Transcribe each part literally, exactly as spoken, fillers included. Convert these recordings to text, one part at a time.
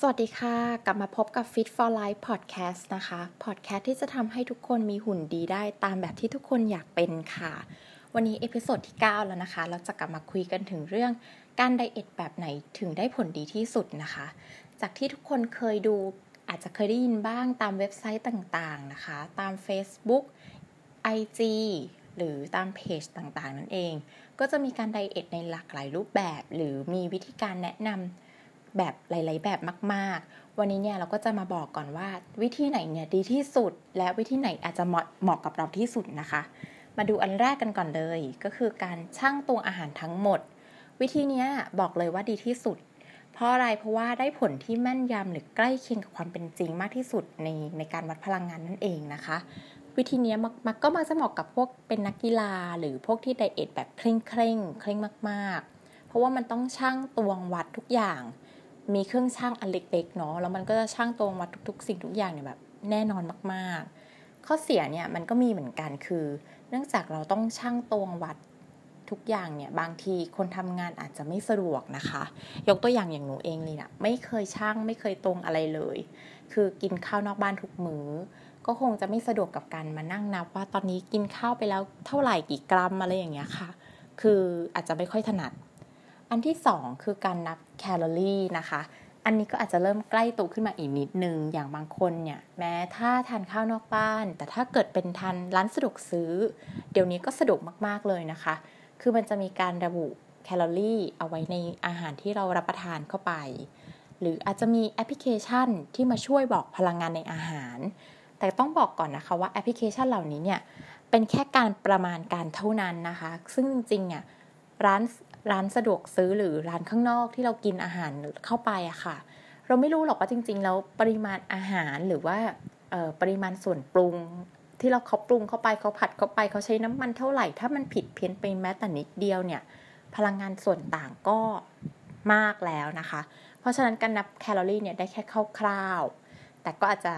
สวัสดีค่ะกลับมาพบกับ Fit for Life Podcast นะคะ Podcast ที่จะทำให้ทุกคนมีหุ่นดีได้ตามแบบที่ทุกคนอยากเป็นค่ะวันนี้เอพิโซดที่เก้าแล้วนะคะเราจะกลับมาคุยกันถึงเรื่องการไดเอทแบบไหนถึงได้ผลดีที่สุดนะคะจากที่ทุกคนเคยดูอาจจะเคยได้ยินบ้างตามเว็บไซต์ต่างๆนะคะตาม Facebook ไอ จี หรือตามเพจต่างๆนั่นเองก็จะมีการไดเอทในหลากหลายรูปแบบหรือมีวิธีการแนะนำแบบหลายๆแบบมากๆวันนี้เนี่ยเราก็จะมาบอกก่อนว่าวิธีไหนเนี่ยดีที่สุดและวิธีไหนอาจจะเหมาะเหมาะกับเราที่สุดนะคะมาดูอันแรกกันก่อนเลยก็คือการชั่งตวงอาหารทั้งหมดวิธีนี้บอกเลยว่าดีที่สุดเพราะอะไรเพราะว่าได้ผลที่แม่นยำหรือใกล้เคียงกับความเป็นจริงมากที่สุดในในการวัดพลังงานนั่นเองนะคะวิธีนี้มักก็มาจะเหมาะกับพวกเป็นนักกีฬาหรือพวกที่ไดเอทแบบเคร่งเคร่งเคร่งมากๆเพราะว่ามันต้องชั่งตวงวัดทุกอย่างมีเครื่องชั่งอันเล็กๆเนาะแล้วมันก็จะชั่งตวงวัดทุกๆสิ่งทุกอย่างเนี่ยแบบแน่นอนมากๆข้อเสียเนี่ยมันก็มีเหมือนกันคือเนื่องจากเราต้องชั่งตวงวัดทุกอย่างเนี่ยบางทีคนทำงานอาจจะไม่สะดวกนะคะยกตัวอย่างอย่างหนูเองเลยนะไม่เคยชั่งไม่เคยตวงอะไรเลยคือกินข้าวนอกบ้านทุกมื้อก็คงจะไม่สะดวกกับการมานั่งนับว่าตอนนี้กินข้าวไปแล้วเท่าไหร่กี่กรัมอะไรอย่างเงี้ยค่ะคืออาจจะไม่ค่อยถนัดอันที่สองคือการนับแคลอรี่นะคะอันนี้ก็อาจจะเริ่มใกล้ตัวขึ้นมาอีกนิดนึงอย่างบางคนเนี่ยแม้ถ้าทานข้าวนอกบ้านแต่ถ้าเกิดเป็นทานร้านสะดวกซื้อเดี๋ยวนี้ก็สะดวกมากๆเลยนะคะคือมันจะมีการระบุแคลอรี่เอาไว้ในอาหารที่เรารับประทานเข้าไปหรืออาจจะมีแอปพลิเคชันที่มาช่วยบอกพลังงานในอาหารแต่ต้องบอกก่อนนะคะว่าแอปพลิเคชันเหล่านี้เนี่ยเป็นแค่การประมาณการเท่านั้นนะคะซึ่งจริงๆเนี่ยร้านร้านสะดวกซื้อหรือร้านข้างนอกที่เรากินอาหารเข้าไปอะค่ะเราไม่รู้หรอกว่าจริงๆแล้วปริมาณอาหารหรือว่าปริมาณส่วนปรุงที่เราเขาปรุงเข้าไปเขาผัดเข้าไปเขาใช้น้ำมันเท่าไหร่ถ้ามันผิดเพี้ยนไปแม้แต่นิดเดียวเนี่ยพลังงานส่วนต่างก็มากแล้วนะคะเพราะฉะนั้นการนับแคลอรี่เนี่ยได้แค่คร่าวๆแต่ก็อาจจะ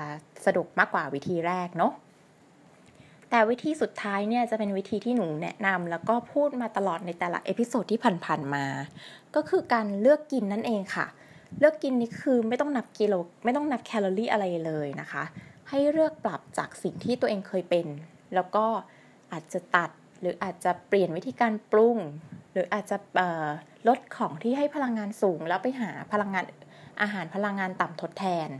สะดวกมากกว่าวิธีแรกเนาะแต่วิธีสุดท้ายเนี่ยจะเป็นวิธีที่หนูแนะนำแล้วก็พูดมาตลอดในแต่ละเอพิโซดที่ผ่านๆมาก็คือการเลือกกินนั่นเองค่ะเลือกกินนี่คือไม่ต้องนับกิโลไม่ต้องนับแคลอรี่อะไรเลยนะคะให้เลือกปรับจากสิ่งที่ตัวเองเคยเป็นแล้วก็อาจจะตัดหรืออาจจะเปลี่ยนวิธีการปรุงหรืออาจจะลดของที่ให้พลังงานสูงแล้วไปหาพลังงานอาหารพลังงานต่ำทดแทน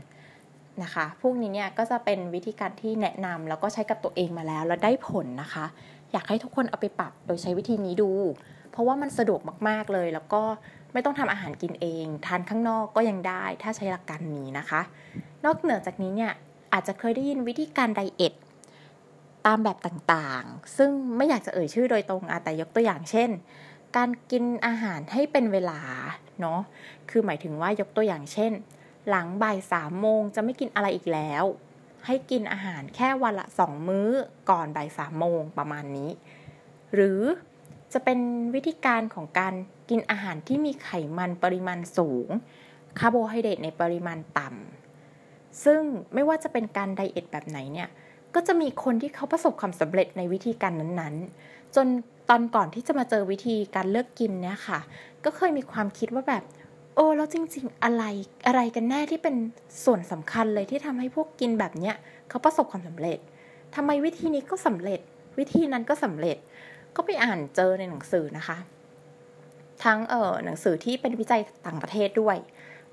นะคะพวกนี้เนี่ยก็จะเป็นวิธีการที่แนะนำแล้วก็ใช้กับตัวเองมาแล้วแล้วได้ผลนะคะอยากให้ทุกคนเอาไปปรับโดยใช้วิธีนี้ดูเพราะว่ามันสะดวกมากๆเลยแล้วก็ไม่ต้องทำอาหารกินเองทานข้างนอกก็ยังได้ถ้าใช้หลักการนี้นะคะนอกเหนือจากนี้เนี่ยอาจจะเคยได้ยินวิธีการไดเอทตามแบบต่างๆซึ่งไม่อยากจะเอ่ยชื่อโดยตรงแต่ยกตัวอย่างเช่นการกินอาหารให้เป็นเวลาเนาะคือหมายถึงว่ายกตัวอย่างเช่นหลังบ่ายสามโมงจะไม่กินอะไรอีกแล้วให้กินอาหารแค่วันละสองมื้อก่อนบ่ายสามโมงประมาณนี้หรือจะเป็นวิธีการของการกินอาหารที่มีไขมันปริมาณสูงคาร์โบไฮเดรตในปริมาณต่ำซึ่งไม่ว่าจะเป็นการไดเอทแบบไหนเนี่ยก็จะมีคนที่เขาประสบความสำเร็จในวิธีการนั้นๆจนตอนก่อนที่จะมาเจอวิธีการเลือกกินเนี่ยค่ะก็เคยมีความคิดว่าแบบโอ้แล้วจริงๆอะไรอะไรกันแน่ที่เป็นส่วนสำคัญเลยที่ทำให้พวกกินแบบเนี้ยเขาประสบความสำเร็จทำไมวิธีนี้ก็สำเร็จวิธีนั้นก็สำเร็จก็ไปอ่านเจอในหนังสือนะคะทั้งเอ่อหนังสือที่เป็นวิจัยต่างประเทศด้วย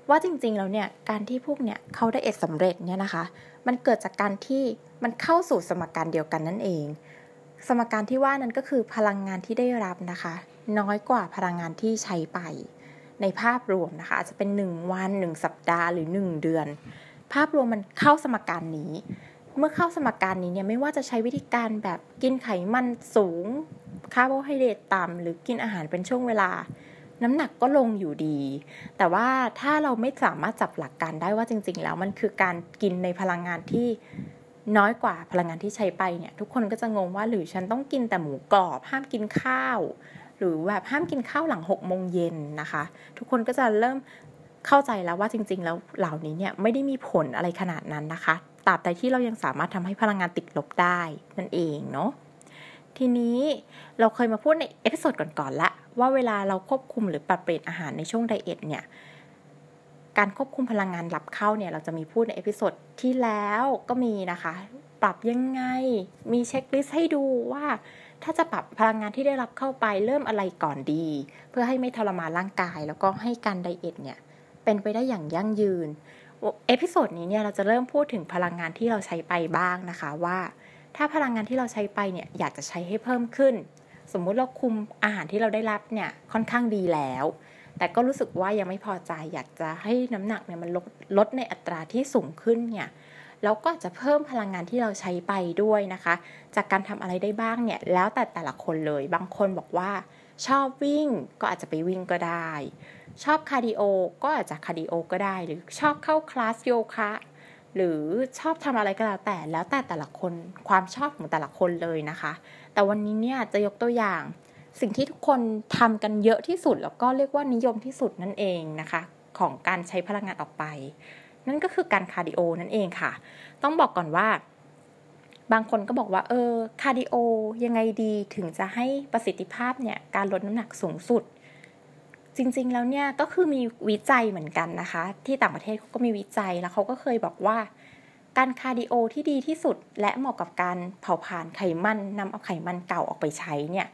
ว่าจริงๆแล้วเนี่ยการที่พวกเนี่ยเขาได้เอทสำเร็จเนี่ยนะคะมันเกิดจากการที่มันเข้าสู่สมการเดียวกันนั่นเองสมการที่ว่านั้นก็คือพลังงานที่ได้รับนะคะน้อยกว่าพลังงานที่ใช้ไปในภาพรวมนะคะอาจจะเป็นหนึ่งวันหนึ่งสัปดาห์หรือหนึ่งเดือนภาพรวมมันเข้าสมการนี้เมื่อเข้าสมการนี้เนี่ยไม่ว่าจะใช้วิธีการแบบกินไขมันสูงคาร์โบไฮเดรตต่ำหรือกินอาหารเป็นช่วงเวลาน้ำหนักก็ลงอยู่ดีแต่ว่าถ้าเราไม่สามารถจับหลักการได้ว่าจริงๆแล้วมันคือการกินในพลังงานที่น้อยกว่าพลังงานที่ใช้ไปเนี่ยทุกคนก็จะงงว่าหรือฉันต้องกินแต่หมูกรอบห้ามกินข้าวหรือแบบห้ามกินข้าวหลังหกโมงเย็นนะคะทุกคนก็จะเริ่มเข้าใจแล้วว่าจริงๆแล้วเหล่านี้เนี่ยไม่ได้มีผลอะไรขนาดนั้นนะคะตราบใดที่เรายังสามารถทำให้พลังงานติดลบได้นั่นเองเนาะทีนี้เราเคยมาพูดในเอพิโซดก่อนๆละว่าเวลาเราควบคุมหรือปรับเปลี่ยนอาหารในช่วงไดเอทเนี่ย การควบคุมพลังงานหลับเข้าเนี่ยเราจะมีพูดในเอพิโซดที่แล้วก็มีนะคะปรับยังไงมีเช็คลิสต์ให้ดูว่าถ้าจะปรับพลังงานที่ได้รับเข้าไปเริ่มอะไรก่อนดีเพื่อให้ไม่ทรมานร่างกายแล้วก็ให้การไดเอทเนี่ยเป็นไปได้อย่างยั่งยืนเอพิโซดนี้เนี่ยเราจะเริ่มพูดถึงพลังงานที่เราใช้ไปบ้างนะคะว่าถ้าพลังงานที่เราใช้ไปเนี่ยอยากจะใช้ให้เพิ่มขึ้นสมมุติเราคุมอาหารที่เราได้รับเนี่ยค่อนข้างดีแล้วแต่ก็รู้สึกว่ายังไม่พอใจอยากจะให้น้ำหนักเนี่ยมันลดลดในอัตราที่สูงขึ้นเนี่ยแล้วก็จะเพิ่มพลังงานที่เราใช้ไปด้วยนะคะจากการทำอะไรได้บ้างเนี่ยแล้วแต่แต่ละคนเลยบางคนบอกว่าชอบวิ่งก็อาจจะไปวิ่งก็ได้ชอบคาร์ดิโอก็อาจจะคาร์ดิโอก็ได้หรือชอบเข้าคลาสโยคะหรือชอบทำอะไรก็แล้วแต่แล้วแต่แต่ละคนความชอบของแต่ละคนเลยนะคะแต่วันนี้เนี่ยจะยกตัวอย่างสิ่งที่ทุกคนทำกันเยอะที่สุดแล้วก็เรียกว่านิยมที่สุดนั่นเองนะคะของการใช้พลังงานออกไปนั่นก็คือการคาร์ดิโอนั่นเองค่ะต้องบอกก่อนว่าบางคนก็บอกว่าเออคาร์ดิโอยังไงดีถึงจะให้ประสิทธิภาพเนี่ยการลดน้ำหนักสูงสุดจริงๆแล้วเนี่ยก็คือมีวิจัยเหมือนกันนะคะที่ต่างประเทศเขาก็มีวิจัยแล้วเขาก็เคยบอกว่าการคาร์ดิโอที่ดีที่สุดและเหมาะกับการเผาผลาญไขมันนำเอาไขมันเก่าออกไปใช้เนี่ย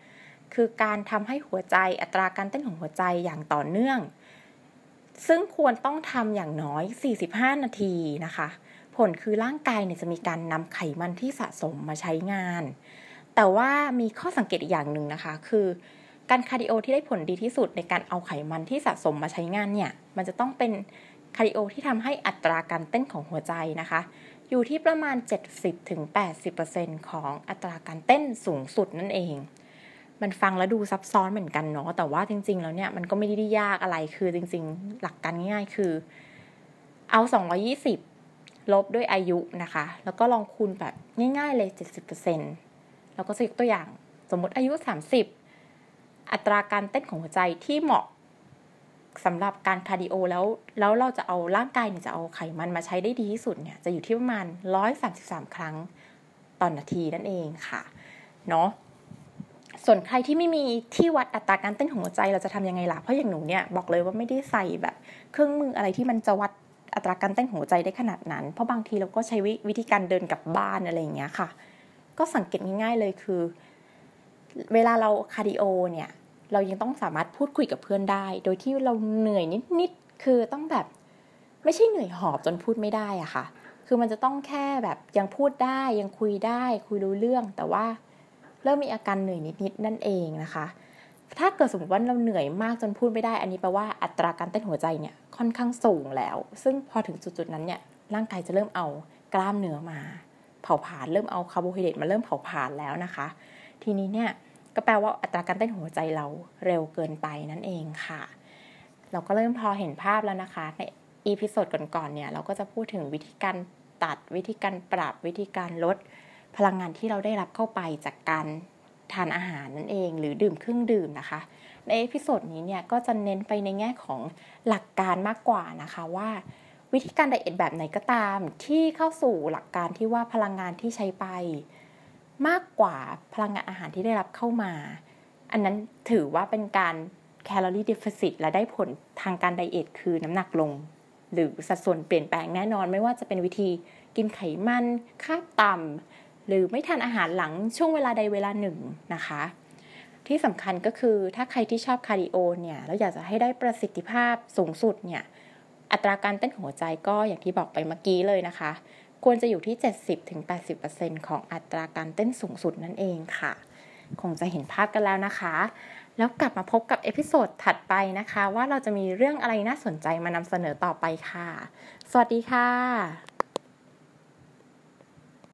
คือการทำให้หัวใจอัตราการเต้นของหัวใจอย่างต่อเนื่องซึ่งควรต้องทำอย่างน้อยสี่สิบห้านาทีนะคะผลคือร่างกายเนี่ยจะมีการนำไขมันที่สะสมมาใช้งานแต่ว่ามีข้อสังเกตอีกอย่างหนึ่งนะคะคือการคาร์ดิโอที่ได้ผลดีที่สุดในการเอาไขมันที่สะสมมาใช้งานเนี่ยมันจะต้องเป็นคาร์ดิโอที่ทำให้อัตราการเต้นของหัวใจนะคะอยู่ที่ประมาณ เจ็ดสิบถึงแปดสิบเปอร์เซ็นต์ ของอัตราการเต้นสูงสุดนั่นเองมันฟังแล้วดูซับซ้อนเหมือนกันเนาะแต่ว่าจริงๆแล้วเนี่ยมันก็ไม่ได้ยากอะไรคือจริงๆหลักการง่ายๆคือเอาสองร้อยยี่สิบลบด้วยอายุนะคะแล้วก็ลองคูณแบบง่ายๆเลย เจ็ดสิบเปอร์เซ็นต์ แล้วก็ยกตัวอย่างสมมติอายุสามสิบอัตราการเต้นของหัวใจที่เหมาะสำหรับการคาร์ดิโอแล้วแล้วเราจะเอาร่างกายเนี่ยจะเอาไขมันมาใช้ได้ดีที่สุดเนี่ยจะอยู่ที่ประมาณหนึ่งร้อยสามสิบสามครั้งต่อ นาทีนั่นเองค่ะเนาะส่วนใครที่ไม่มีที่วัดอัตราการเต้นของหัวใจเราจะทำยังไงล่ะเพราะอย่างหนูเนี่ยบอกเลยว่าไม่ได้ใส่แบบเครื่องมืออะไรที่มันจะวัดอัตราการเต้นของหัวใจได้ขนาดนั้นเพราะบางทีเราก็ใช้วิธีการเดินกลับบ้านอะไรอย่างเงี้ยค่ะก็สังเกตง่ายๆเลยคือเวลาเราคาร์ดิโอเนี่ยเรายังต้องสามารถพูดคุยกับเพื่อนได้โดยที่เราเหนื่อยนิดๆคือต้องแบบไม่ใช่เหนื่อยหอบจนพูดไม่ได้อะค่ะคือมันจะต้องแค่แบบยังพูดได้ยังคุยได้คุยรู้เรื่องแต่ว่าเริ่มมีอาการเหนื่อยนิดๆนั่นเองนะคะถ้าเกิดสมมติว่าเราเหนื่อยมากจนพูดไม่ได้อันนี้แปลว่าอัตราการเต้นหัวใจเนี่ยค่อนข้างสูงแล้วซึ่งพอถึงจุดๆนั้นเนี่ยร่างกายจะเริ่มเอากล้ามเนื้อมาเผาผลาญเริ่มเอาคาร์โบไฮเดรตมาเริ่มเผาผลาญแล้วนะคะทีนี้เนี่ยก็แปลว่าอัตราการเต้นหัวใจเราเร็วเกินไปนั่นเองค่ะเราก็เริ่มพอเห็นภาพแล้วนะคะในอีพิโซดก่อนๆเนี่ยเราก็จะพูดถึงวิธีการตัดวิธีการปรับวิธีการลดพลังงานที่เราได้รับเข้าไปจากการทานอาหารนั่นเองหรือดื่มเครื่องดื่มนะคะในอีพิโซดนี้เนี่ยก็จะเน้นไปในแง่ของหลักการมากกว่านะคะว่าวิธีการไดเอทแบบไหนก็ตามที่เข้าสู่หลักการที่ว่าพลังงานที่ใช้ไปมากกว่าพลังงานอาหารที่ได้รับเข้ามาอันนั้นถือว่าเป็นการแคลอรี่เดฟฟิซิตและได้ผลทางการไดเอทคือน้ำหนักลงหรือสัดส่วนเปลี่ยนแปลงแน่นอนไม่ว่าจะเป็นวิธีกินไขมันคาร์บต่ำหรือไม่ทานอาหารหลังช่วงเวลาใดเวลาหนึ่งนะคะที่สำคัญก็คือถ้าใครที่ชอบคาร์ดิโอเนี่ยแล้วอยากจะให้ได้ประสิทธิภาพสูงสุดเนี่ยอัตราการเต้นหัวใจก็อย่างที่บอกไปเมื่อกี้เลยนะคะควรจะอยู่ที่ เจ็ดสิบถึงแปดสิบเปอร์เซ็นต์ ของอัตราการเต้นสูงสุดนั่นเองค่ะคงจะเห็นภาพกันแล้วนะคะแล้วกลับมาพบกับเอพิโซดถัดไปนะคะว่าเราจะมีเรื่องอะไรน่าสนใจมานำเสนอต่อไปค่ะสวัสดีค่ะ